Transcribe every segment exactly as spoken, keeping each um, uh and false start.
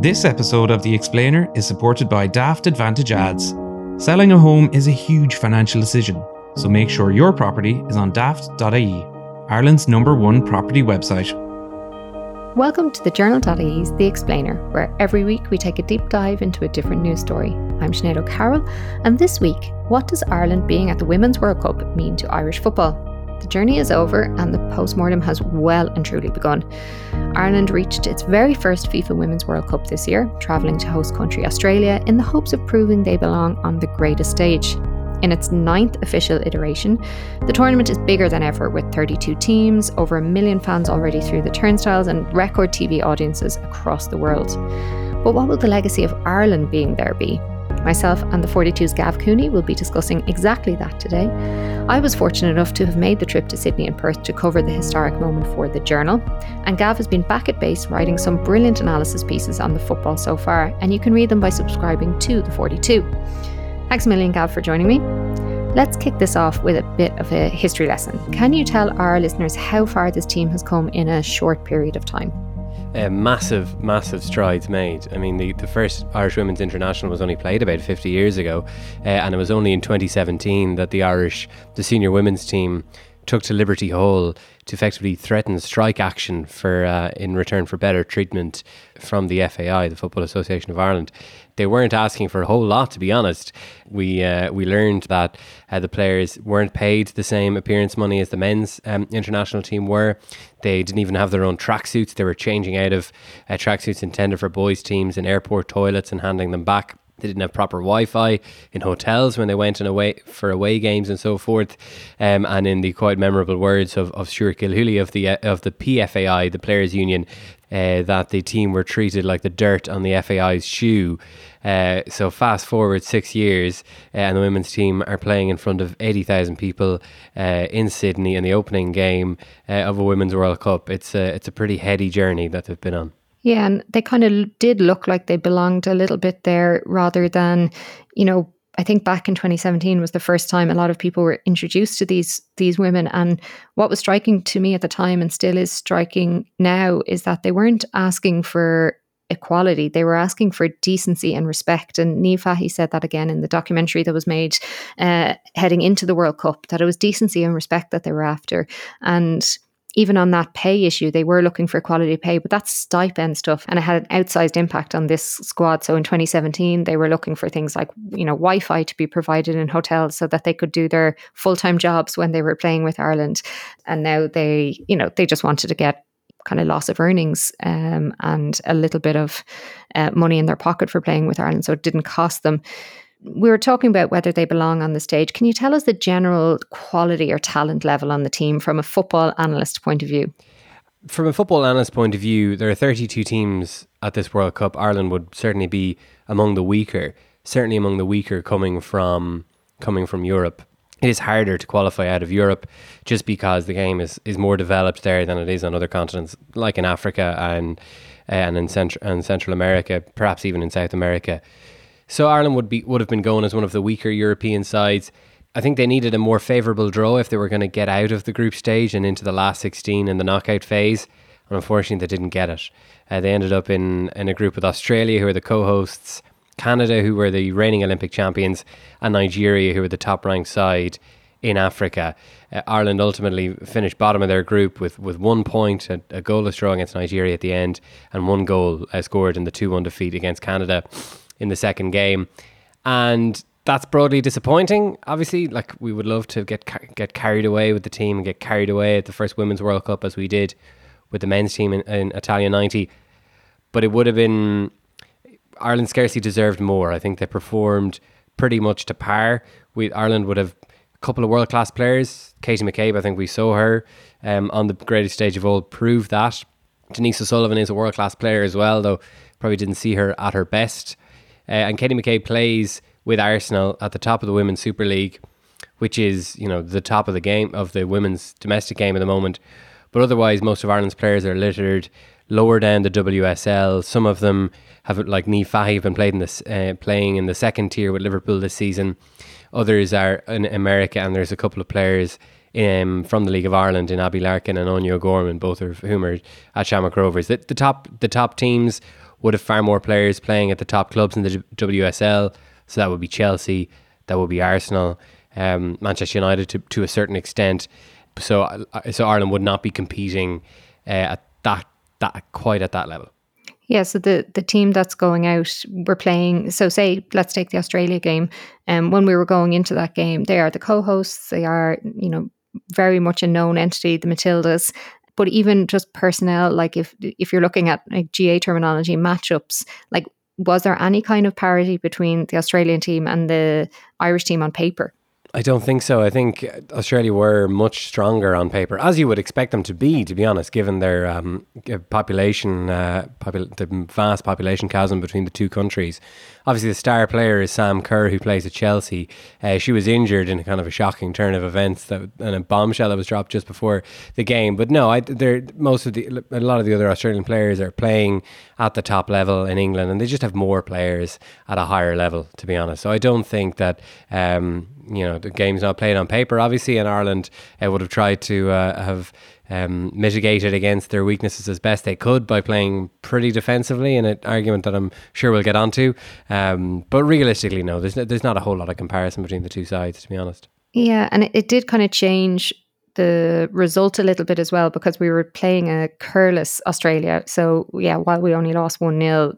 This episode of The Explainer is supported by Daft Advantage Ads. Selling a home is a huge financial decision, so make sure your property is on daft dot I E, Ireland's number one property website. Welcome to the Journal dot I E's The Explainer, where every week we take a deep dive into a different news story. I'm Sinéad O'Carroll, and this week, what does Ireland being at the Women's World Cup mean to Irish football? The journey is over and the post-mortem has well and truly begun. Ireland reached its very first FIFA Women's World Cup this year, travelling to host country Australia in the hopes of proving they belong on the greatest stage. In its ninth official iteration, the tournament is bigger than ever, with thirty-two teams, over a million fans already through the turnstiles, and record T V audiences across the world. But what will the legacy of Ireland being there be? Myself and the forty-two's Gavin Cooney will be discussing exactly that today. I was fortunate enough to have made the trip to Sydney and Perth to cover the historic moment for the Journal, and Gav has been back at base writing some brilliant analysis pieces on the football so far, and you can read them by subscribing to the forty-two. Thanks a million, Gav, for joining me. Let's kick this off with a bit of a history lesson. Can you tell our listeners how far this team has come in a short period of time? Uh, massive, massive strides made. I mean, the, the first Irish Women's International was only played about fifty years ago, uh, and it was only in twenty seventeen that the Irish, the senior women's team, took to Liberty Hall to effectively threaten strike action for uh, in return for better treatment from the F A I, the Football Association of Ireland. They weren't asking for a whole lot, to be honest. We uh, we learned that uh, the players weren't paid the same appearance money as the men's um, international team were. They didn't even have their own tracksuits. They were changing out of uh, tracksuits intended for boys' teams in airport toilets and handing them back. They didn't have proper Wi-Fi in hotels when they went in away for away games and so forth. Um, and in the quite memorable words of, of Stuart Gilhooly of the uh, of the P F A I, the Players' Union, uh, that the team were treated like the dirt on the F A I's shoe. Uh, so fast forward six years uh, and the women's team are playing in front of eighty thousand people uh, in Sydney in the opening game uh, of a Women's World Cup. It's a, it's a pretty heady journey that they've been on. Yeah, and they kind of did look like they belonged a little bit there rather than, you know, I think back in twenty seventeen was the first time a lot of people were introduced to these these women. And what was striking to me at the time and still is striking now is that they weren't asking for equality. They were asking for decency and respect. And Niamh Fahey said that again in the documentary that was made uh, heading into the World Cup, that it was decency and respect that they were after. And even on that pay issue, they were looking for equality pay, but that's stipend stuff. And it had an outsized impact on this squad. So in twenty seventeen, they were looking for things like, you know, Wi-Fi to be provided in hotels so that they could do their full-time jobs when they were playing with Ireland. And now they, you know, they just wanted to get kind of loss of earnings um, and a little bit of uh, money in their pocket for playing with Ireland. So it didn't cost them. We were talking about whether they belong on the stage. Can you tell us the general quality or talent level on the team from a football analyst point of view? From a football analyst point of view, there are thirty-two teams at this World Cup. Ireland would certainly be among the weaker, certainly among the weaker coming from coming from Europe. It is harder to qualify out of Europe just because the game is, is more developed there than it is on other continents, like in Africa and and in Central and Central America, perhaps even in South America. So Ireland would be would have been going as one of the weaker European sides. I think they needed a more favourable draw if they were going to get out of the group stage and into the last sixteen in the knockout phase. And unfortunately, they didn't get it. Uh, they ended up in, in a group with Australia, who are the co-hosts, Canada, who were the reigning Olympic champions, and Nigeria, who were the top-ranked side in Africa. Uh, Ireland ultimately finished bottom of their group with, with one point, a, a goalless draw against Nigeria at the end, and one goal uh, scored in the two one defeat against Canada in the second game. And that's broadly disappointing, obviously. Like, we would love to get ca- get carried away with the team and get carried away at the first Women's World Cup as we did with the men's team in, in Italia ninety. But it would have been... Ireland scarcely deserved more. I think they performed pretty much to par. We Ireland would have a couple of world-class players. Katie McCabe, I think we saw her um, on the greatest stage of all, proved that. Denise O'Sullivan is a world-class player as well, though probably didn't see her at her best. Uh, and Katie McCabe plays with Arsenal at the top of the Women's Super League, which is, you know, the top of the game of the women's domestic game at the moment. But otherwise, most of Ireland's players are littered lower down the W S L. Some of them have, like Niamh Fahey, have been played in this, uh, playing in the second tier with Liverpool this season. Others are in America, and there's a couple of players um, from the League of Ireland in Abbie Larkin and Onyo Gorman, both of whom are at Shamrock Rovers. The, the top, the top teams would have far more players playing at the top clubs in the W S L. So that would be Chelsea, that would be Arsenal, um, Manchester United to, to a certain extent. So so Ireland would not be competing uh, at that that quite at that level. Yeah, so the, the team that's going out, we're playing, so say, let's take the Australia game. Um, when we were going into that game, they are the co-hosts, they are, you know, very much a known entity, the Matildas. But even just personnel, like if if you're looking at like G A terminology, matchups, like was there any kind of parity between the Australian team and the Irish team on paper? I don't think so. I think Australia were much stronger on paper, as you would expect them to be, to be honest, given their um, population, uh, popul- the vast population chasm between the two countries. Obviously, the star player is Sam Kerr, who plays at Chelsea. Uh, she was injured in a kind of a shocking turn of events that, and a bombshell that was dropped just before the game. But no, I, they're, most of the a lot of the other Australian players are playing at the top level in England, and they just have more players at a higher level, to be honest. So I don't think that... Um, you know, the game's not played on paper, obviously, and Ireland uh, would have tried to uh, have um, mitigated against their weaknesses as best they could by playing pretty defensively, in an argument that I'm sure we'll get onto. Um, but realistically, no, there's, no, there's not a whole lot of comparison between the two sides, to be honest. Yeah, and it, it did kind of change the result a little bit as well, because we were playing a Kerr-less Australia. So, yeah, while we only lost one nil,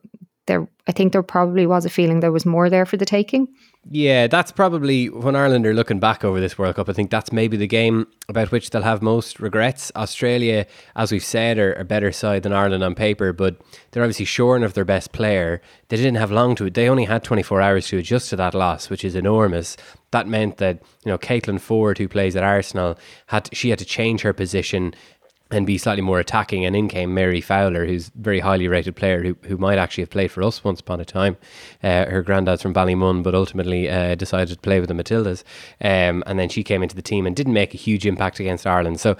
there, I think there probably was a feeling there was more there for the taking. Yeah, that's probably when Ireland are looking back over this World Cup. I think that's maybe the game about which they'll have most regrets. Australia, as we've said, are a better side than Ireland on paper, but they're obviously shorn of their best player. They didn't have long to it. They only had twenty-four hours to adjust to that loss, which is enormous. That meant that, you know, Caitlin Ford, who plays at Arsenal, had to, she had to change her position and be slightly more attacking, and in came Mary Fowler, who's a very highly rated player who who might actually have played for us once upon a time. Uh, her granddad's from Ballymun, but ultimately uh, decided to play with the Matildas. Um, and then she came into the team and didn't make a huge impact against Ireland. So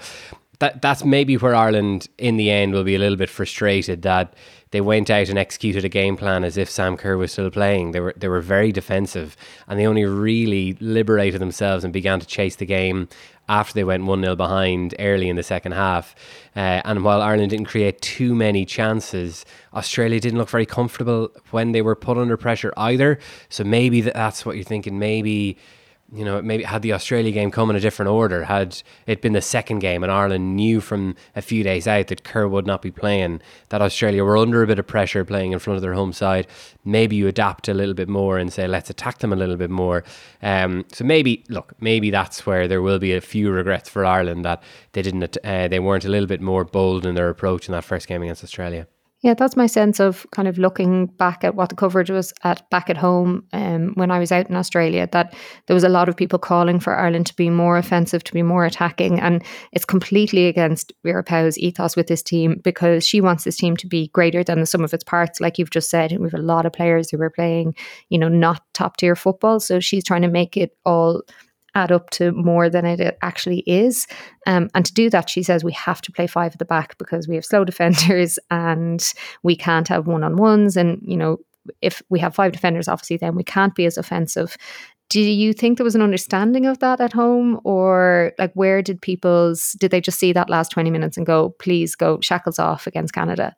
that that's maybe where Ireland, in the end, will be a little bit frustrated that they went out and executed a game plan as if Sam Kerr was still playing. They were they were very defensive, and they only really liberated themselves and began to chase the game after they went one nil behind early in the second half. Uh, and while Ireland didn't create too many chances, Australia didn't look very comfortable when they were put under pressure either. So maybe that's what you're thinking. Maybe, you know, maybe had the Australia game come in a different order, had it been the second game and Ireland knew from a few days out that Kerr would not be playing, that Australia were under a bit of pressure playing in front of their home side, maybe you adapt a little bit more and say, let's attack them a little bit more. Um, so maybe, look, maybe that's where there will be a few regrets for Ireland, that they didn't, uh, they weren't a little bit more bold in their approach in that first game against Australia. Yeah, that's my sense of kind of looking back at what the coverage was at back at home um, when I was out in Australia, that there was a lot of people calling for Ireland to be more offensive, to be more attacking. And it's completely against Vera Pauw's ethos with this team, because she wants this team to be greater than the sum of its parts. Like you've just said, we have a lot of players who are playing, you know, not top tier football. So she's trying to make it all add up to more than it actually is. Um, and to do that, she says we have to play five at the back because we have slow defenders and we can't have one-on-ones. And, you know, if we have five defenders, obviously, then we can't be as offensive. Do you think there was an understanding of that at home? Or like, where did people's, did they just see that last twenty minutes and go, please go shackles off against Canada?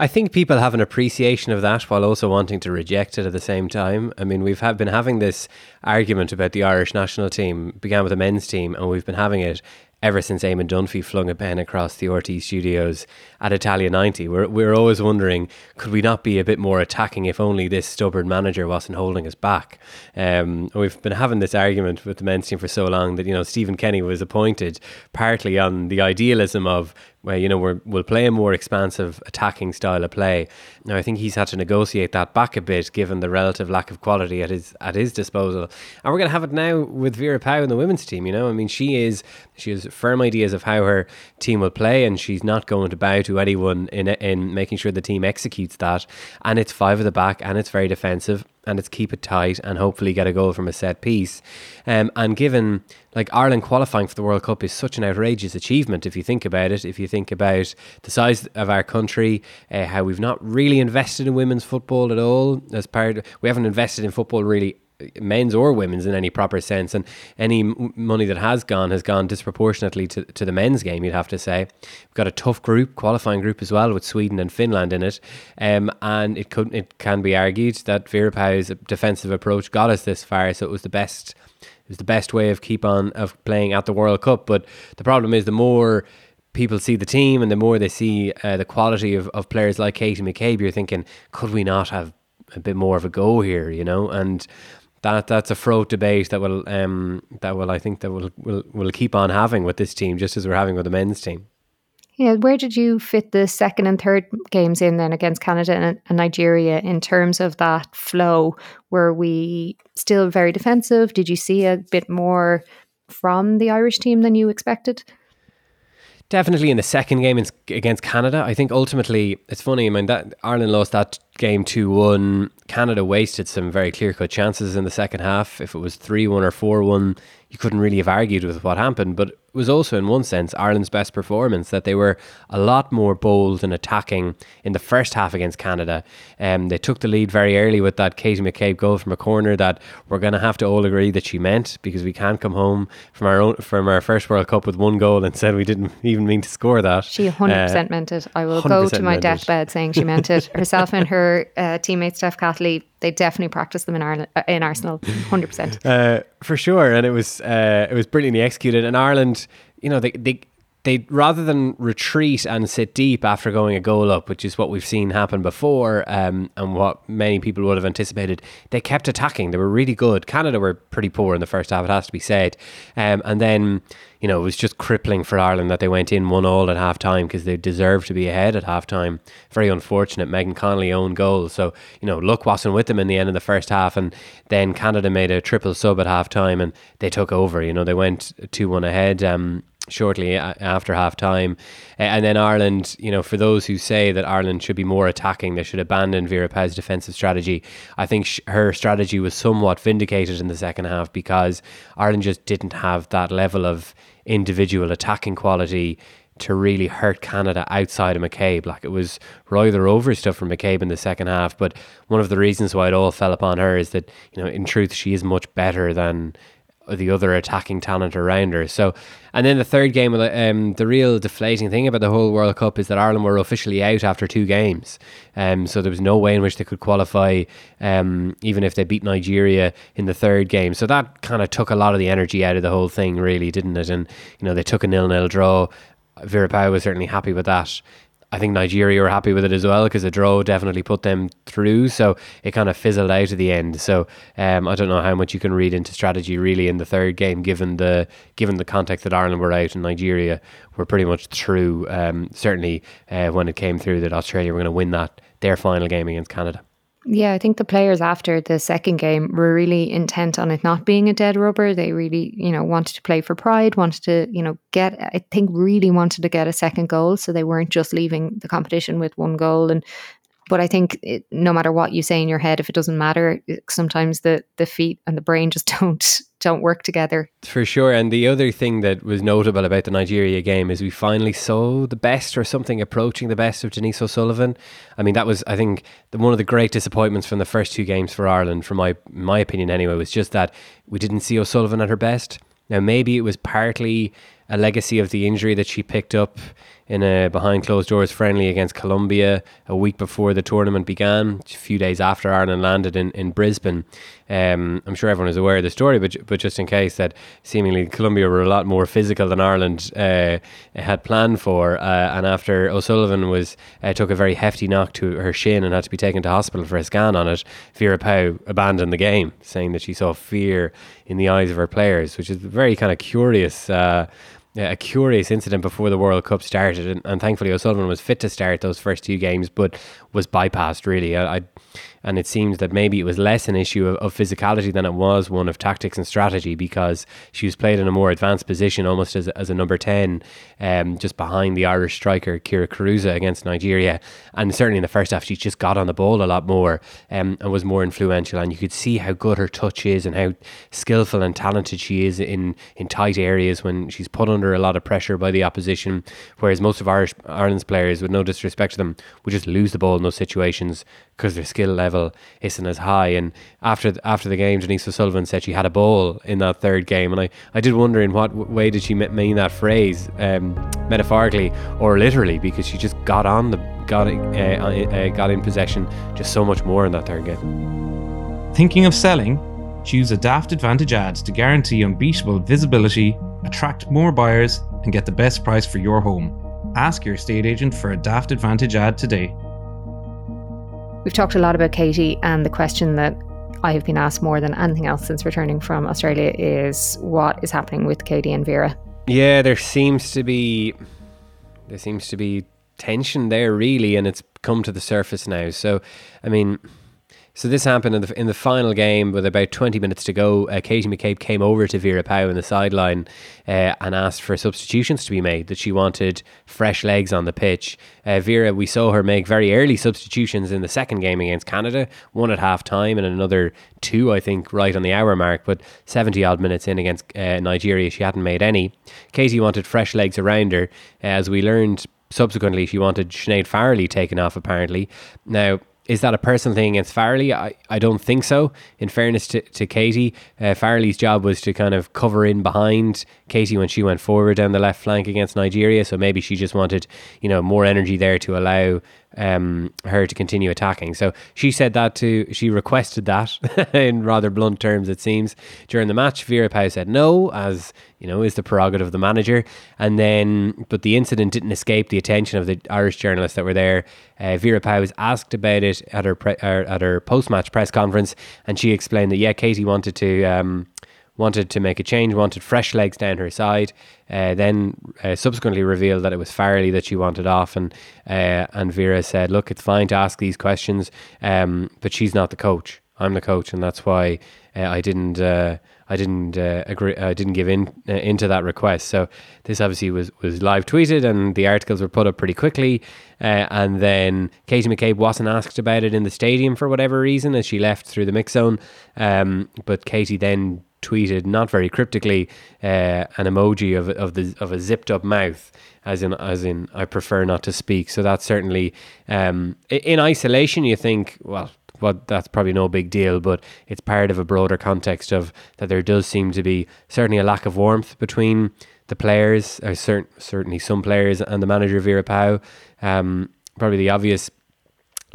I think people have an appreciation of that while also wanting to reject it at the same time. I mean, we've have been having this argument about the Irish national team, began with the men's team, and we've been having it ever since Eamon Dunphy flung a pen across the R T studios at Italia ninety. We're, we're always wondering, could we not be a bit more attacking if only this stubborn manager wasn't holding us back? Um, and we've been having this argument with the men's team for so long that, you know, Stephen Kenny was appointed partly on the idealism of, well, you know, we're, we'll play a more expansive attacking style of play. Now, I think he's had to negotiate that back a bit given the relative lack of quality at his at his disposal. And we're going to have it now with Vera Pauw and the women's team, you know. I mean, she is she has firm ideas of how her team will play, and she's not going to bow to anyone in in making sure the team executes that. And it's five at the back, and it's very defensive, and it's keep it tight and hopefully get a goal from a set piece. Um, and given, like, Ireland qualifying for the World Cup is such an outrageous achievement if you think about it, if you think about the size of our country, uh, how we've not really invested in women's football at all. As part, we haven't invested in football really men's or women's in any proper sense, and any m- money that has gone has gone disproportionately to, to the men's game, you'd have to say. We've got a tough group, qualifying group as well, with Sweden and Finland in it, um, and it could it can be argued that Vera Pauw's defensive approach got us this far, so it was the best it was the best way of keep on of playing at the World Cup. But the problem is, the more people see the team and the more they see uh, the quality of, of players like Katie McCabe, you're thinking, could we not have a bit more of a go here, you know? And that that's a fraught debate that will um that will I think that will will will keep on having with this team, just as we're having with the men's team. Yeah, where did you fit the second and third games in then against Canada and, and Nigeria in terms of that flow? Were we still very defensive? Did you see a bit more from the Irish team than you expected? Definitely in the second game against Canada. I think ultimately, it's funny, I mean, that Ireland lost that game two one. Canada wasted some very clear-cut chances in the second half. If it was three one or four one, you couldn't really have argued with what happened. But it was also, in one sense, Ireland's best performance, that they were a lot more bold and attacking in the first half against Canada. Um, they took the lead very early with that Katie McCabe goal from a corner that we're going to have to all agree that she meant, because we can't come home from our own, from our first World Cup with one goal and said we didn't even mean to score that. She one hundred percent uh, meant it. I will go to my deathbed saying she meant it. Herself and her uh, teammate Steph Catley, they definitely practiced them in Ireland, uh, in Arsenal, one hundred percent. Uh, for sure, and it was uh, it was brilliantly executed. And Ireland, you know, they, they they rather than retreat and sit deep after going a goal up, which is what we've seen happen before, um, and what many people would have anticipated, they kept attacking. They were really good. Canada were pretty poor in the first half, it has to be said. Um, and then, you know, it was just crippling for Ireland that they went in one all at half time, because they deserved to be ahead at half time. Very unfortunate. Megan Connolly own goal. So, you know, luck wasn't with them in the end of the first half. And then Canada made a triple sub at half time and they took over. You know, they went two one ahead um, shortly a- after half time. And then Ireland, you know, for those who say that Ireland should be more attacking, they should abandon Vera Pauw's defensive strategy. I think sh- her strategy was somewhat vindicated in the second half, because Ireland just didn't have that level of individual attacking quality to really hurt Canada outside of McCabe. Like, it was Roy the Rover stuff from McCabe in the second half, but one of the reasons why it all fell upon her is that, you know, in truth, she is much better than the other attacking talent around her. So, and then the third game, um, the real deflating thing about the whole World Cup is that Ireland were officially out after two games. Um, so there was no way in which they could qualify, um, even if they beat Nigeria in the third game. So that kind of took a lot of the energy out of the whole thing, really, didn't it? And, you know, they took a nil-nil draw. Vera Pauw was certainly happy with that. I think Nigeria were happy with it as well, because the draw definitely put them through. So it kind of fizzled out at the end. So um, I don't know how much you can read into strategy really in the third game, given the given the context that Ireland were out and Nigeria were pretty much through. Um, certainly uh, when it came through that Australia were going to win that their final game against Canada. Yeah, I think the players after the second game were really intent on it not being a dead rubber. They really, you know, wanted to play for pride, wanted to, you know, get, I think really wanted to get a second goal. So they weren't just leaving the competition with one goal. And, but I think it, no matter what you say in your head, if it doesn't matter, sometimes the, the feet and the brain just don't don't work together. For sure. And the other thing that was notable about the Nigeria game is we finally saw the best, or something approaching the best, of Denise O'Sullivan. I mean, that was, I think, the, one of the great disappointments from the first two games for Ireland, from my, my opinion anyway, was just that we didn't see O'Sullivan at her best. Now, maybe it was partly a legacy of the injury that she picked up in a behind closed doors friendly against Colombia a week before the tournament began, a few days after Ireland landed in, in Brisbane. Um, I'm sure everyone is aware of the story, but but just in case, that seemingly Colombia were a lot more physical than Ireland uh, had planned for. Uh, and after O'Sullivan was uh, took a very hefty knock to her shin and had to be taken to hospital for a scan on it, Vera Pauw abandoned the game, saying that she saw fear in the eyes of her players, which is very kind of curious uh a curious incident before the World Cup started, and, and thankfully O'Sullivan was fit to start those first two games, but was bypassed really. I, I and it seems that maybe it was less an issue of, of physicality than it was one of tactics and strategy, because she was played in a more advanced position, almost as, as a number ten, um, just behind the Irish striker Kyra Carusa against Nigeria. And certainly in the first half, she just got on the ball a lot more um, and was more influential, and you could see how good her touch is and how skillful and talented she is in, in tight areas when she's put on under a lot of pressure by the opposition, whereas most of Irish Ireland's players, with no disrespect to them, would just lose the ball in those situations because their skill level isn't as high. And after after the game, Denise O'Sullivan said she had a ball in that third game, and I, I did wonder in what way did she mean that phrase, um, metaphorically or literally, because she just got on the got uh, uh, got in possession just so much more in that third game. Thinking of selling? Choose a Daft Advantage Ads to guarantee unbeatable visibility, attract more buyers, and get the best price for your home. Ask your estate agent for a Daft Advantage ad today. We've talked a lot about Katie, and the question that I have been asked more than anything else since returning from Australia is what is happening with Katie and Vera? Yeah, there seems to be there seems to be tension there, really, and it's come to the surface now. So, I mean... So this happened in the in the final game with about twenty minutes to go. Uh, Katie McCabe came over to Vera Pauw in the sideline uh, and asked for substitutions to be made, that she wanted fresh legs on the pitch. Uh, Vera, we saw her make very early substitutions in the second game against Canada, one at half-time and another two, I think, right on the hour mark, but seventy-odd minutes in against uh, Nigeria, she hadn't made any. Katie wanted fresh legs around her. As we learned subsequently, she wanted Sinead Farrelly taken off, apparently. Now... Is that a personal thing against Farrelly? I, I don't think so. In fairness to, to Katie, uh, Farrelly's job was to kind of cover in behind Katie when she went forward down the left flank against Nigeria. So maybe she just wanted, you know, more energy there to allow um, her to continue attacking. So she said that to, she requested that in rather blunt terms, it seems. During the match, Vera Pauw said no, as, you know, is the prerogative of the manager. And then, but the incident didn't escape the attention of the Irish journalists that were there. Uh, Vera Pauw was asked about it at her pre- or at her post-match press conference, and she explained that yeah, Katie wanted to um, wanted to make a change, wanted fresh legs down her side. Uh, then uh, subsequently revealed that it was Farrelly that she wanted off, and uh, and Vera said, look, it's fine to ask these questions, um, but she's not the coach. I'm the coach, and that's why uh, I didn't. Uh, I didn't uh, agree. I didn't give in uh, into that request. So this obviously was, was live tweeted, and the articles were put up pretty quickly. Uh, and then Katie McCabe wasn't asked about it in the stadium for whatever reason, as she left through the mix zone. Um, but Katie then tweeted, not very cryptically, uh, an emoji of of the of a zipped up mouth, as in as in I prefer not to speak. So that's certainly um, in isolation. You think, well. Well, that's probably no big deal, but it's part of a broader context of that there does seem to be certainly a lack of warmth between the players, or cert- certainly some players, and the manager Vera Pauw. Um, probably the obvious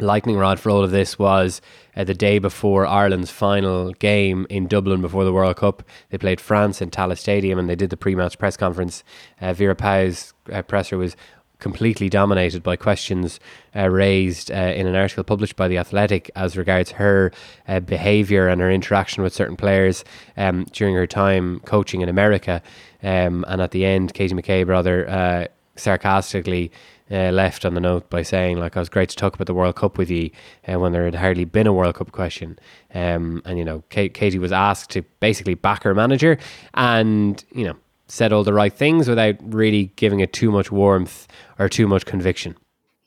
lightning rod for all of this was uh, the day before Ireland's final game in Dublin before the World Cup. They played France in Tallaght Stadium, and they did the pre-match press conference. Uh, Vera Pauw's uh, presser was completely dominated by questions uh, raised uh, in an article published by The Athletic as regards her uh, behaviour and her interaction with certain players um, during her time coaching in America. Um, and at the end, Katie McCabe rather uh, sarcastically uh, left on the note by saying, like, I was great to talk about the World Cup with you uh, when there had hardly been a World Cup question. Um, and, you know, Kate, Katie was asked to basically back her manager and, you know, said all the right things without really giving it too much warmth or too much conviction.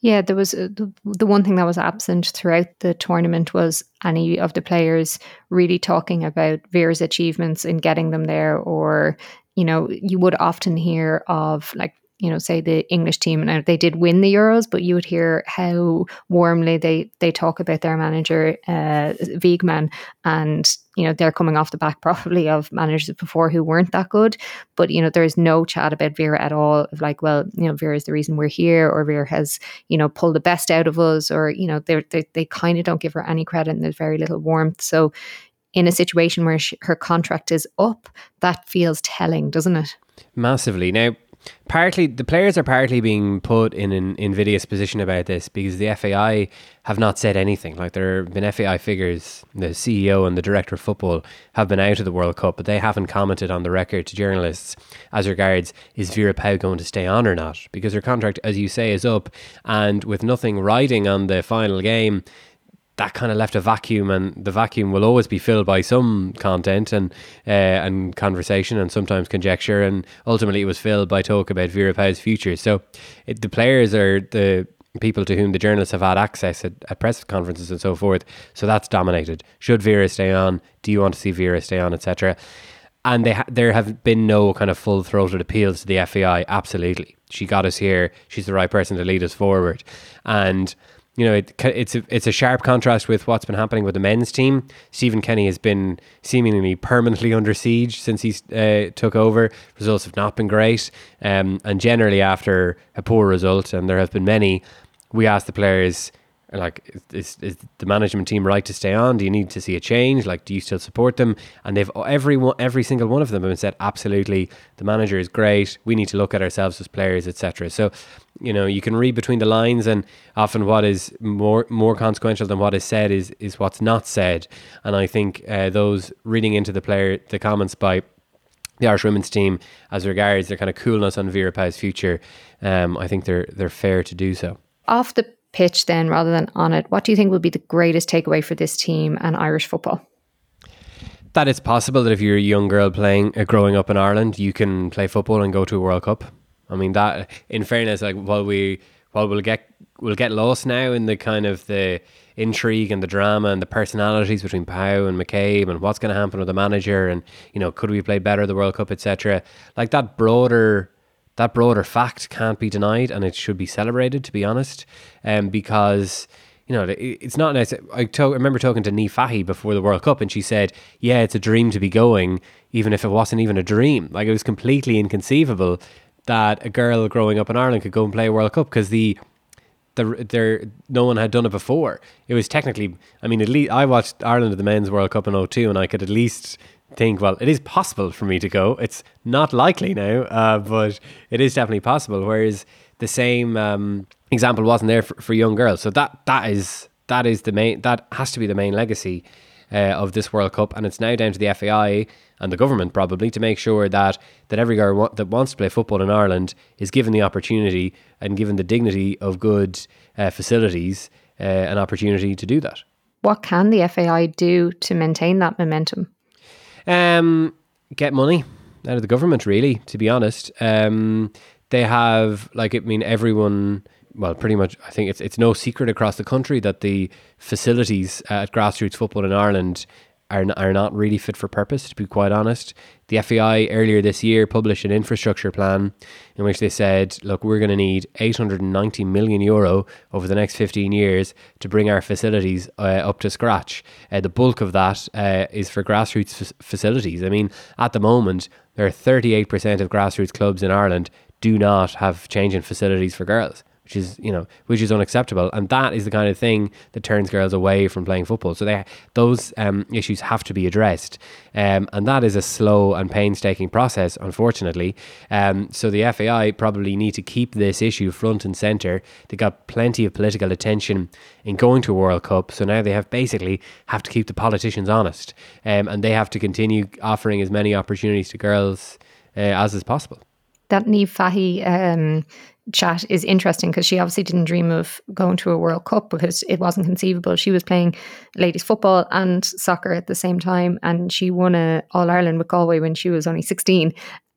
Yeah, there was uh, the, the one thing that was absent throughout the tournament was any of the players really talking about Vera's achievements in getting them there, or, you know, you would often hear of, like, you know, say the English team, and they did win the Euros, but you would hear how warmly they, they talk about their manager, uh, Wiegmann, and, you know, they're coming off the back probably of managers before who weren't that good. But, you know, there is no chat about Vera at all of, like, well, you know, Vera is the reason we're here, or Vera has, you know, pulled the best out of us, or, you know, they they, they kind of don't give her any credit, and there's very little warmth. So in a situation where she, her contract is up, that feels telling, doesn't it? Massively. Now, partly the players are partly being put in an invidious position about this because the F A I have not said anything. Like, there have been F A I figures, the C E O and the director of football have been out of the World Cup, but they haven't commented on the record to journalists as regards is Vera Pauw going to stay on or not, because her contract, as you say, is up, and with nothing riding on the final game, that kind of left a vacuum, and the vacuum will always be filled by some content and uh, and conversation and sometimes conjecture, and ultimately it was filled by talk about Vera Pauw's future. So it, the players are the people to whom the journalists have had access at, at press conferences and so forth, so that's dominated. Should Vera stay on? Do you want to see Vera stay on, et cetera? And they ha- there have been no kind of full-throated appeals to the F A I. Absolutely. She got us here. She's the right person to lead us forward. And, you know, it, it's, a, it's a sharp contrast with what's been happening with the men's team. Stephen Kenny has been seemingly permanently under siege since he uh, took over. Results have not been great. Um, and generally after a poor result, and there have been many, we ask the players... Like, is, is the management team right to stay on? Do you need to see a change? Like, do you still support them? And they've every one, every single one of them have said, absolutely, the manager is great. We need to look at ourselves as players, et cetera. So, you know, you can read between the lines, and often what is more more consequential than what is said is is what's not said. And I think uh, those reading into the player the comments by the Irish women's team as regards their kind of coolness on Vera Pauw's future, um, I think they're they're fair to do so. Off the pitch then rather than on it, what do you think will be the greatest takeaway for this team and Irish football? That it's possible that if you're a young girl playing uh, growing up in Ireland, you can play football and go to a World Cup. I mean, that in fairness, like while we while we'll get we'll get lost now in the kind of the intrigue and the drama and the personalities between Pauw and McCabe and what's going to happen with the manager and, you know, could we play better the World Cup, et cetera. Like that broader That broader fact can't be denied, and it should be celebrated, to be honest, um, because, you know, it, it's not nice. I, to- I remember talking to Niamh Fahey before the World Cup, and she said, yeah, it's a dream to be going, even if it wasn't even a dream. Like, it was completely inconceivable that a girl growing up in Ireland could go and play a World Cup because the... The, there, no one had done it before. It was technically, I mean, at least I watched Ireland at the Men's World Cup in oh two, and I could at least think, well, it is possible for me to go. It's not likely now, uh, but it is definitely possible. Whereas the same um, example wasn't there for, for young girls. So that that is that is the main that has to be the main legacy uh, of this World Cup, and it's now down to the F A I and the government probably to make sure that that every girl wa- that wants to play football in Ireland is given the opportunity and given the dignity of good uh, facilities, uh, an opportunity to do that. What can the F A I do to maintain that momentum? Um, get money out of the government, really, to be honest. Um, they have, like, I mean, everyone... Well, pretty much, I think it's it's no secret across the country that the facilities at grassroots football in Ireland are n- are not really fit for purpose, to be quite honest. The F A I earlier this year published an infrastructure plan in which they said, look, we're going to need eight hundred ninety million euro over the next fifteen years to bring our facilities uh, up to scratch. Uh, the bulk of that uh, is for grassroots f- facilities. I mean, at the moment, there are thirty-eight percent of grassroots clubs in Ireland do not have changing facilities for girls, which is, you know, which is unacceptable. And that is the kind of thing that turns girls away from playing football. So they, those um, issues have to be addressed. Um, and that is a slow and painstaking process, unfortunately. Um, so the F A I probably need to keep this issue front and centre. They got plenty of political attention in going to a World Cup. So now they have basically have to keep the politicians honest. Um, and they have to continue offering as many opportunities to girls uh, as is possible. That Niamh Fahey um, chat is interesting because she obviously didn't dream of going to a World Cup because it wasn't conceivable. She was playing ladies football and soccer at the same time, and she won a All-Ireland with Galway when she was only sixteen.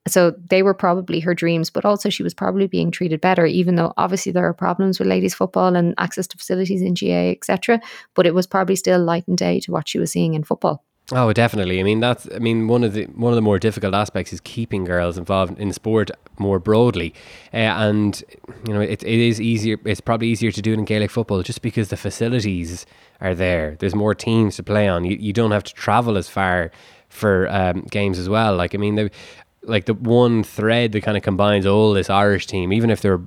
So they were probably her dreams, but also she was probably being treated better, even though obviously there are problems with ladies football and access to facilities in G A A, et cetera. But it was probably still light and day to what she was seeing in football. Oh, definitely. I mean, that's. I mean, one of the one of the more difficult aspects is keeping girls involved in sport more broadly, uh, and you know, it it is easier. It's probably easier to do it in Gaelic football just because the facilities are there. There's more teams to play on. You you don't have to travel as far for um, games as well. Like I mean, the, like the one thread that kind of combines all this Irish team, even if they're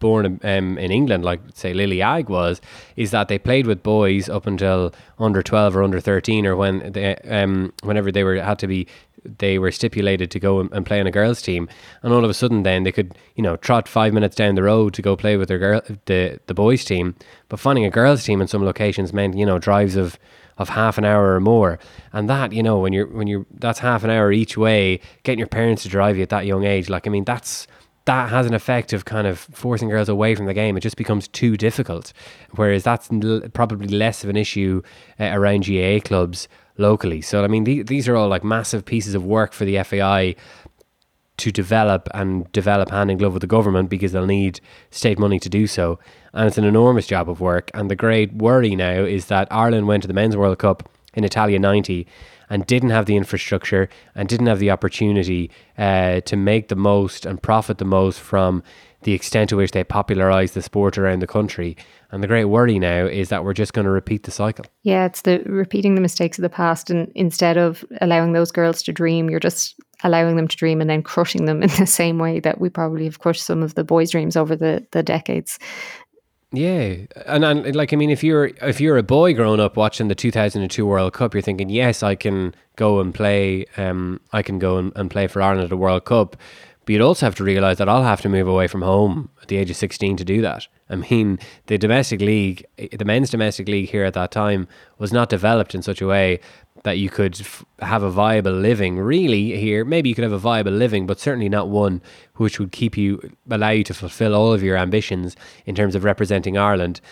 born um, in England, like say Lily Ag was, is that they played with boys up until under twelve or under thirteen, or when they, um, whenever they were had to be, they were stipulated to go and, and play on a girls' team. And all of a sudden, then they could, you know, trot five minutes down the road to go play with their girl, the the boys' team. But finding a girls' team in some locations meant, you know, drives of of half an hour or more, and that, you know, when you're when you're that's half an hour each way, getting your parents to drive you at that young age. Like I mean, that's. That has an effect of kind of forcing girls away from the game. It just becomes too difficult. Whereas that's l- probably less of an issue uh, around G A A clubs locally. So, I mean, th- these are all like massive pieces of work for the F A I to develop and develop hand in glove with the government, because they'll need state money to do so. And it's an enormous job of work. And the great worry now is that Ireland went to the Men's World Cup in Italia ninety and didn't have the infrastructure and didn't have the opportunity uh, to make the most and profit the most from the extent to which they popularised the sport around the country. And the great worry now is that we're just going to repeat the cycle. Yeah, it's the repeating the mistakes of the past, and instead of allowing those girls to dream, you're just allowing them to dream and then crushing them in the same way that we probably have crushed some of the boys' dreams over the, the decades. Yeah. And, and like, I mean, if you're if you're a boy growing up watching the two thousand two World Cup, you're thinking, yes, I can go and play, um, I can go and, and play for Ireland at a World Cup. But you'd also have to realise that I'll have to move away from home at the age of sixteen to do that. I mean, the domestic league, the men's domestic league here at that time was not developed in such a way that you could f- have a viable living really here. Maybe you could have a viable living, but certainly not one which would keep you, allow you to fulfill all of your ambitions in terms of representing Ireland.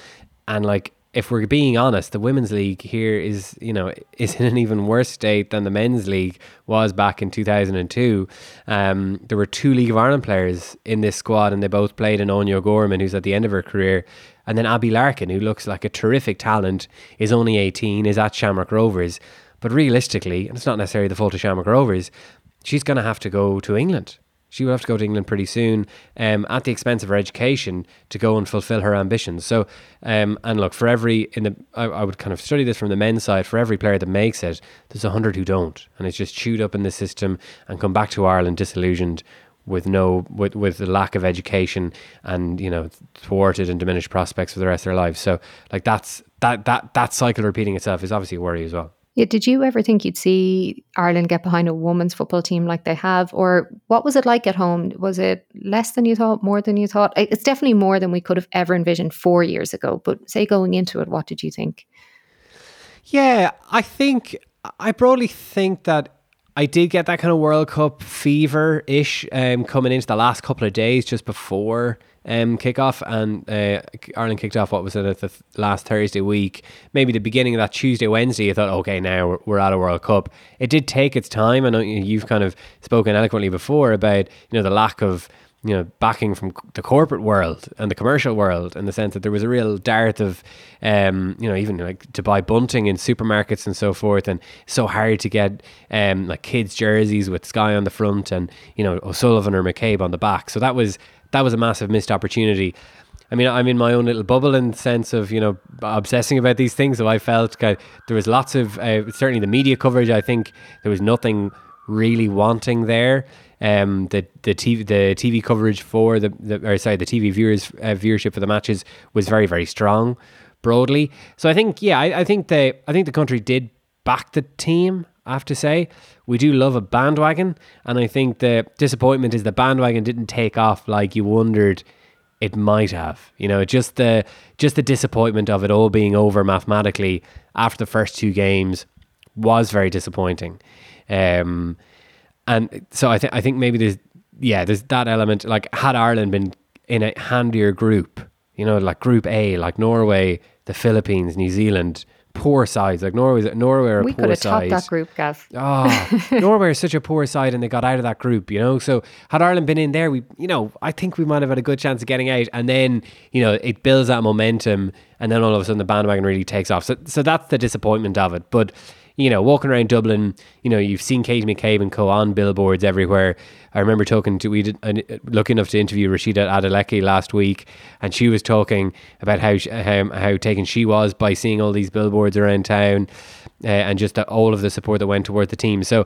And like, if we're being honest, the women's league here is, you know, is in an even worse state than the men's league was back in two thousand two. Um, there were two League of Ireland players in this squad, and they both played in Oinne O'Gorman, who's at the end of her career, and then Abby Larkin, who looks like a terrific talent, is only eighteen, is at Shamrock Rovers. But realistically, and it's not necessarily the fault of Shamrock Rovers, she's going to have to go to England. She will have to go to England pretty soon, um, at the expense of her education, to go and fulfil her ambitions. So, um, and look, for every, in the, I, I would kind of study this from the men's side, for every player that makes it, there's a hundred who don't. And it's just chewed up in the system and come back to Ireland disillusioned with no, with, with the lack of education and, you know, thwarted and diminished prospects for the rest of their lives. So like that's, that, that, that cycle repeating itself is obviously a worry as well. Yeah, did you ever think you'd see Ireland get behind a women's football team like they have? Or what was it like at home? Was it less than you thought, more than you thought? It's definitely more than we could have ever envisioned four years ago. But say going into it, what did you think? Yeah, I think, I broadly think that I did get that kind of World Cup fever-ish um, coming into the last couple of days just before Um, kick-off, and uh, Ireland kicked off, what was it, at the th- last Thursday week, maybe the beginning of that Tuesday, Wednesday. I thought, okay, now we're, we're at a World Cup. It did take its time. I know you've kind of spoken eloquently before about, you know, the lack of, you know, backing from the corporate world and the commercial world, in the sense that there was a real dearth of, um, you know, even like to buy bunting in supermarkets and so forth, and so hard to get um, like kids' jerseys with Sky on the front and, you know, O'Sullivan or McCabe on the back. So that was that was a massive missed opportunity. I mean, I'm in my own little bubble in the sense of, you know, obsessing about these things. So I felt kind of, there was lots of, uh, certainly the media coverage, I think there was nothing really wanting there. Um, the the T V the T V coverage for the, the or sorry the T V viewers uh, viewership for the matches was very very strong, broadly. So I think yeah I, I think the I think the country did back the team. I have to say, we do love a bandwagon, and I think the disappointment is the bandwagon didn't take off like you wondered it might have. You know, just the just the disappointment of it all being over mathematically after the first two games was very disappointing. Um, And so I think I think maybe there's yeah there's that element. Like, had Ireland been in a handier group, you know, like Group A, like Norway, the Philippines, New Zealand, poor sides. Like Norway's Norway are we a poor side. We could have topped that group, Gav. Oh, Norway is such a poor side, and they got out of that group, you know. So had Ireland been in there, we you know I think we might have had a good chance of getting out. And then, you know, it builds that momentum, and then all of a sudden the bandwagon really takes off. So so that's the disappointment of it, but. You know, walking around Dublin, you know, you've seen Katie McCabe and co on billboards everywhere. I remember talking to, we did, uh, lucky enough to interview Rashida Adelecki last week, and she was talking about how she, how, how taken she was by seeing all these billboards around town, uh, and just the, all of the support that went toward the team. So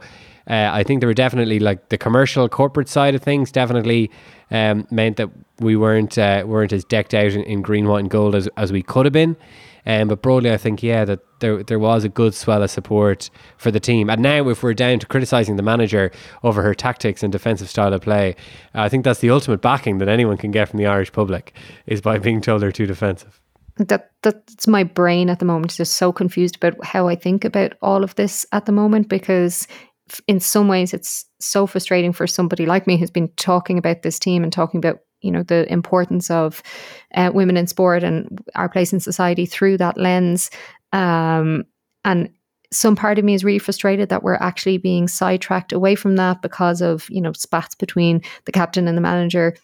uh, I think there were definitely, like, the commercial corporate side of things definitely um, meant that we weren't uh, weren't as decked out in, in green, white and gold as, as we could have been. Um, but broadly, I think, yeah, that there there was a good swell of support for the team. And now, if we're down to criticising the manager over her tactics and defensive style of play, I think that's the ultimate backing that anyone can get from the Irish public, is by being told they're too defensive. That That's my brain at the moment. It's just so confused about how I think about all of this at the moment, because in some ways it's so frustrating for somebody like me who's been talking about this team and talking about, you know, the importance of uh, women in sport and our place in society through that lens. Um, and some part of me is really frustrated that we're actually being sidetracked away from that because of, you know, spats between the captain and the manager.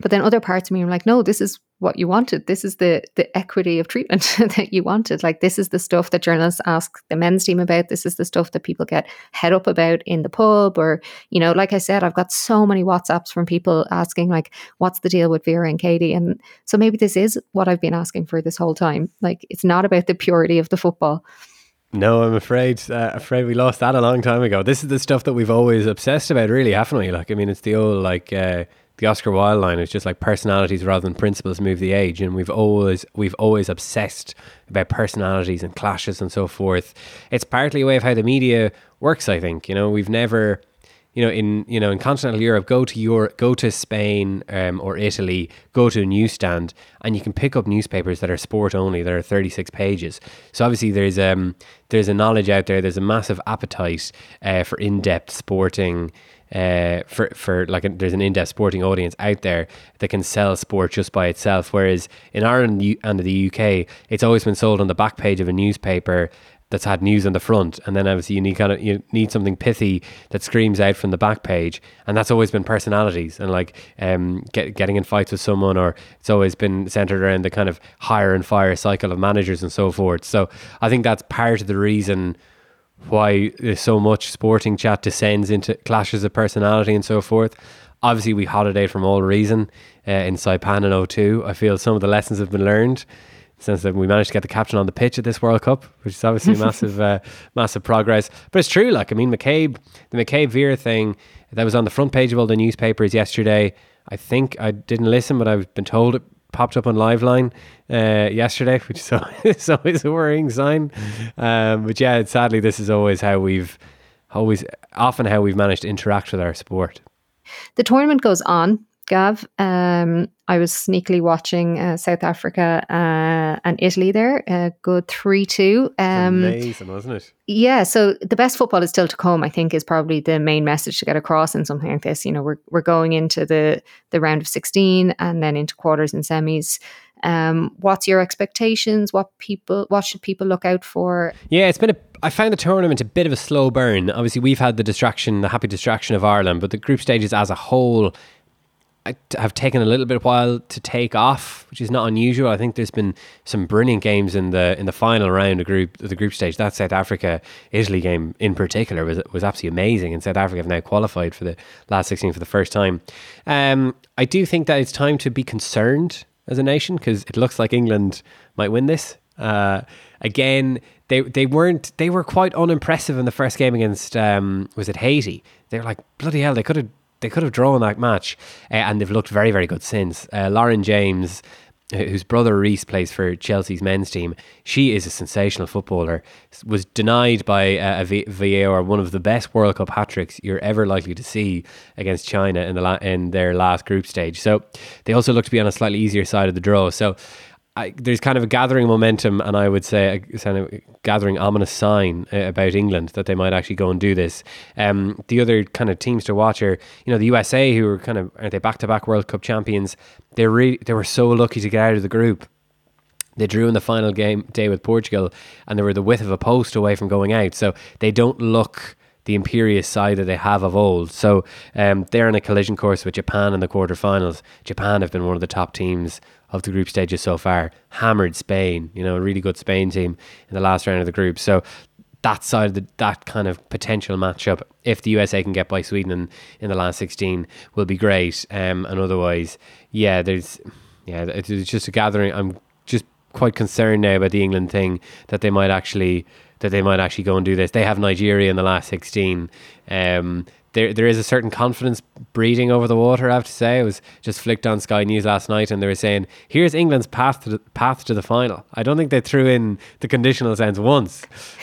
But then other parts of me are like, no, this is what you wanted. This is the the equity of treatment that you wanted. Like, this is the stuff that journalists ask the men's team about. This is the stuff that people get head up about in the pub, or, you know, like I said, I've got so many WhatsApps from people asking, like, what's the deal with Vera and Katie? And so maybe this is what I've been asking for this whole time. Like, it's not about the purity of the football. No, I'm afraid uh, afraid we lost that a long time ago. This is the stuff that we've always obsessed about, really, haven't we? Like, I mean, it's the old, like, uh, the Oscar Wilde line. It's just like, personalities rather than principles move the age. And we've always we've always obsessed about personalities and clashes and so forth. It's partly a way of how the media works, I think. You know, we've never... You know, in you know, in continental Europe, go to Europe, go to Spain um, or Italy, go to a newsstand, and you can pick up newspapers that are sport only, that are thirty-six pages. So obviously there's um there's a knowledge out there, there's a massive appetite uh, for in-depth sporting, uh for for like a, there's an in-depth sporting audience out there that can sell sport just by itself. Whereas in Ireland and the U K, it's always been sold on the back page of a newspaper that's had news on the front, and then obviously you need kind of you need something pithy that screams out from the back page, and that's always been personalities and like um get, getting in fights with someone, or it's always been centered around the kind of hire and fire cycle of managers and so forth. So I think that's part of the reason why there's so much sporting chat descends into clashes of personality and so forth. Obviously we holidayed from all reason uh, in Saipan in oh two. I feel some of the lessons have been learned since that we managed to get the captain on the pitch at this World Cup, which is obviously massive, uh, massive progress. But it's true, like, I mean, McCabe, the McCabe-Vera thing, that was on the front page of all the newspapers yesterday. I think I didn't listen, but I've been told it popped up on Liveline uh, yesterday, which is always, it's always a worrying sign. Um, but yeah, sadly, this is always how we've, always, often how we've managed to interact with our sport. The tournament goes on, Gav. Um, I was sneakily watching uh, South Africa uh, and Italy there. A good three two. Um, amazing, wasn't it? Yeah, so the best football is still to come, I think, is probably the main message to get across in something like this. You know, we're we're going into the, the round of sixteen and then into quarters and semis. Um, what's your expectations? What people? What should people look out for? Yeah, it's been a. I found the tournament a bit of a slow burn. Obviously, we've had the distraction, the happy distraction of Ireland, but the group stages as a whole have taken a little bit of while to take off, which is not unusual. I think there's been some brilliant games in the in the final round of group of the group stage. That South Africa Italy game in particular was was absolutely amazing, and South Africa have now qualified for the last sixteen for the first time. Um, I do think that it's time to be concerned as a nation, because it looks like England might win this. Uh, again, they they weren't they were quite unimpressive in the first game against um, was it Haiti? They were like, bloody hell, they could have. They could have drawn that match, uh, and they've looked very, very good since. Uh, Lauren James, whose brother Reece plays for Chelsea's men's team, she is a sensational footballer. Was denied by uh, a v- VAR one of the best World Cup hat tricks you're ever likely to see against China in the la- in their last group stage. So they also look to be on a slightly easier side of the draw. So I, there's kind of a gathering momentum, and I would say a, kind of a gathering ominous sign uh, about England that they might actually go and do this. Um, the other kind of teams to watch are, you know, the U S A, who are kind of, aren't they back-to-back World Cup champions? They re- they were so lucky to get out of the group. They drew in the final game day with Portugal, and they were the width of a post away from going out. So they don't look the imperious side that they have of old. So um, they're in a collision course with Japan in the quarterfinals. Japan have been one of the top teams of the group stages so far. Hammered Spain, you know, a really good Spain team in the last round of the group. So that side of the, that kind of potential matchup, if the U S A can get by Sweden in, in the last sixteen, will be great. Um, and otherwise, yeah, there's, yeah, it's just a gathering. I'm just quite concerned now about the England thing, that they might actually. that they might actually go and do this. They have Nigeria in the last sixteen. Um, there, there is a certain confidence breeding over the water, I have to say. I was just flicked on Sky News last night, and they were saying, here's England's path to the, path to the final. I don't think they threw in the conditional sense once.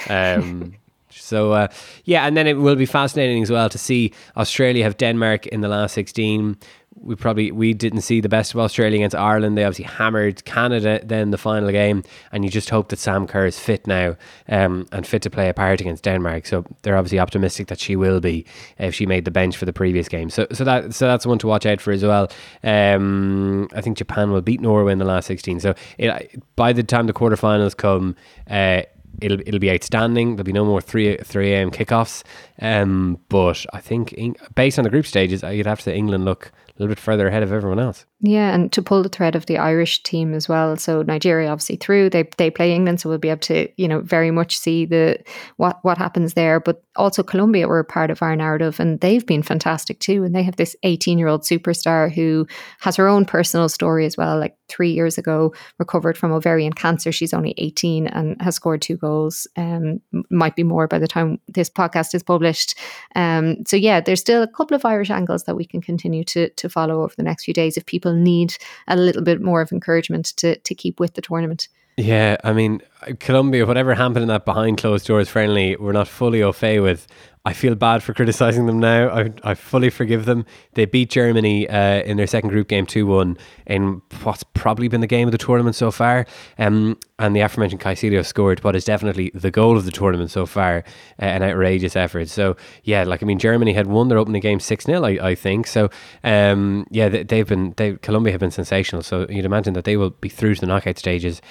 Um, so, uh, yeah, and then it will be fascinating as well to see Australia have Denmark in the last sixteen. We probably we didn't see the best of Australia against Ireland. They obviously hammered Canada then the final game, and you just hope that Sam Kerr is fit now um, and fit to play a part against Denmark. So they're obviously optimistic that she will be if she made the bench for the previous game. So so that so that's one to watch out for as well. Um, I think Japan will beat Norway in the last sixteen. So it, by the time the quarterfinals come, uh, it'll it'll be outstanding. There'll be no more three a.m. kickoffs. Um, but I think in, based on the group stages, you'd have to say England look. little bit further ahead of everyone else. Yeah, and to pull the thread of the Irish team as well. So Nigeria obviously through, they they play England, so we'll be able to, you know, very much see the what, what happens there. But also Colombia were a part of our narrative, and they've been fantastic too. And they have this eighteen-year-old superstar who has her own personal story as well. Like three years ago, recovered from ovarian cancer. She's only eighteen and has scored two goals. Um, might be more by the time this podcast is published. Um, so yeah, there's still a couple of Irish angles that we can continue to to follow over the next few days if people need a little bit more of encouragement to to keep with the tournament. Yeah, I mean, Colombia, whatever happened in that behind closed doors friendly, we're not fully au fait with. I feel bad for criticising them now. I, I fully forgive them. They beat Germany uh, in their second group game two one in what's probably been the game of the tournament so far. Um, and the aforementioned Caicedo scored what is definitely the goal of the tournament so far, uh, an outrageous effort. So, yeah, like, I mean, Germany had won their opening game six nil, I, I think. So, um, yeah, they, they've been, they, Colombia have been sensational. So you'd imagine that they will be through to the knockout stages.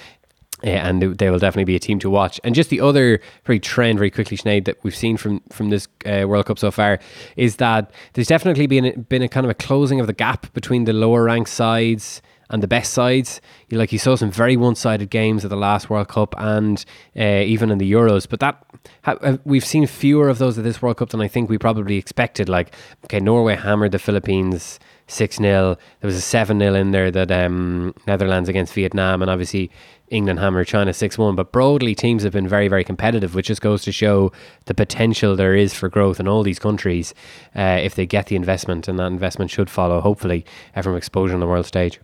Yeah, and they will definitely be a team to watch. And just the other very trend, very quickly, Sinead, that we've seen from from this uh, World Cup so far is that there's definitely been been a kind of a closing of the gap between the lower ranked sides and the best sides. You like you saw some very one-sided games at the last World Cup and uh, even in the Euros, but that ha- we've seen fewer of those at this World Cup than I think we probably expected. Like, okay, Norway hammered the Philippines six nil. There was a seven nil in there that um, Netherlands against Vietnam, and obviously England hammered China six one. But broadly, teams have been very, very competitive, which just goes to show the potential there is for growth in all these countries uh, if they get the investment, and that investment should follow, hopefully, from exposure on the world stage.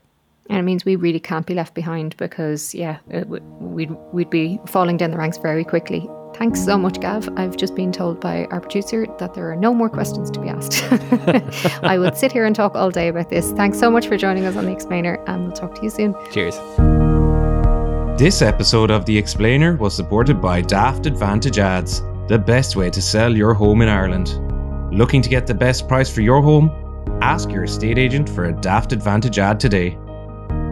And it means we really can't be left behind because, yeah, it w- we'd, we'd be falling down the ranks very quickly. Thanks so much, Gav. I've just been told by our producer that there are no more questions to be asked. I will sit here and talk all day about this. Thanks so much for joining us on The Explainer, and we'll talk to you soon. Cheers. This episode of The Explainer was supported by Daft Advantage Ads, the best way to sell your home in Ireland. Looking to get the best price for your home? Ask your estate agent for a Daft Advantage ad today.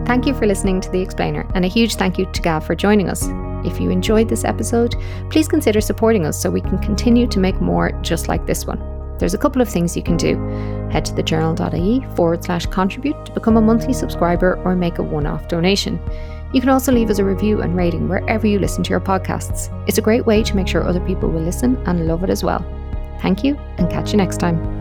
Thank you for listening to The Explainer, and a huge thank you to Gav for joining us. If you enjoyed this episode, please consider supporting us so we can continue to make more just like this one. There's a couple of things you can do. Head to thejournal.ie forward slash contribute to become a monthly subscriber or make a one-off donation. You can also leave us a review and rating wherever you listen to your podcasts. It's a great way to make sure other people will listen and love it as well. Thank you, and catch you next time.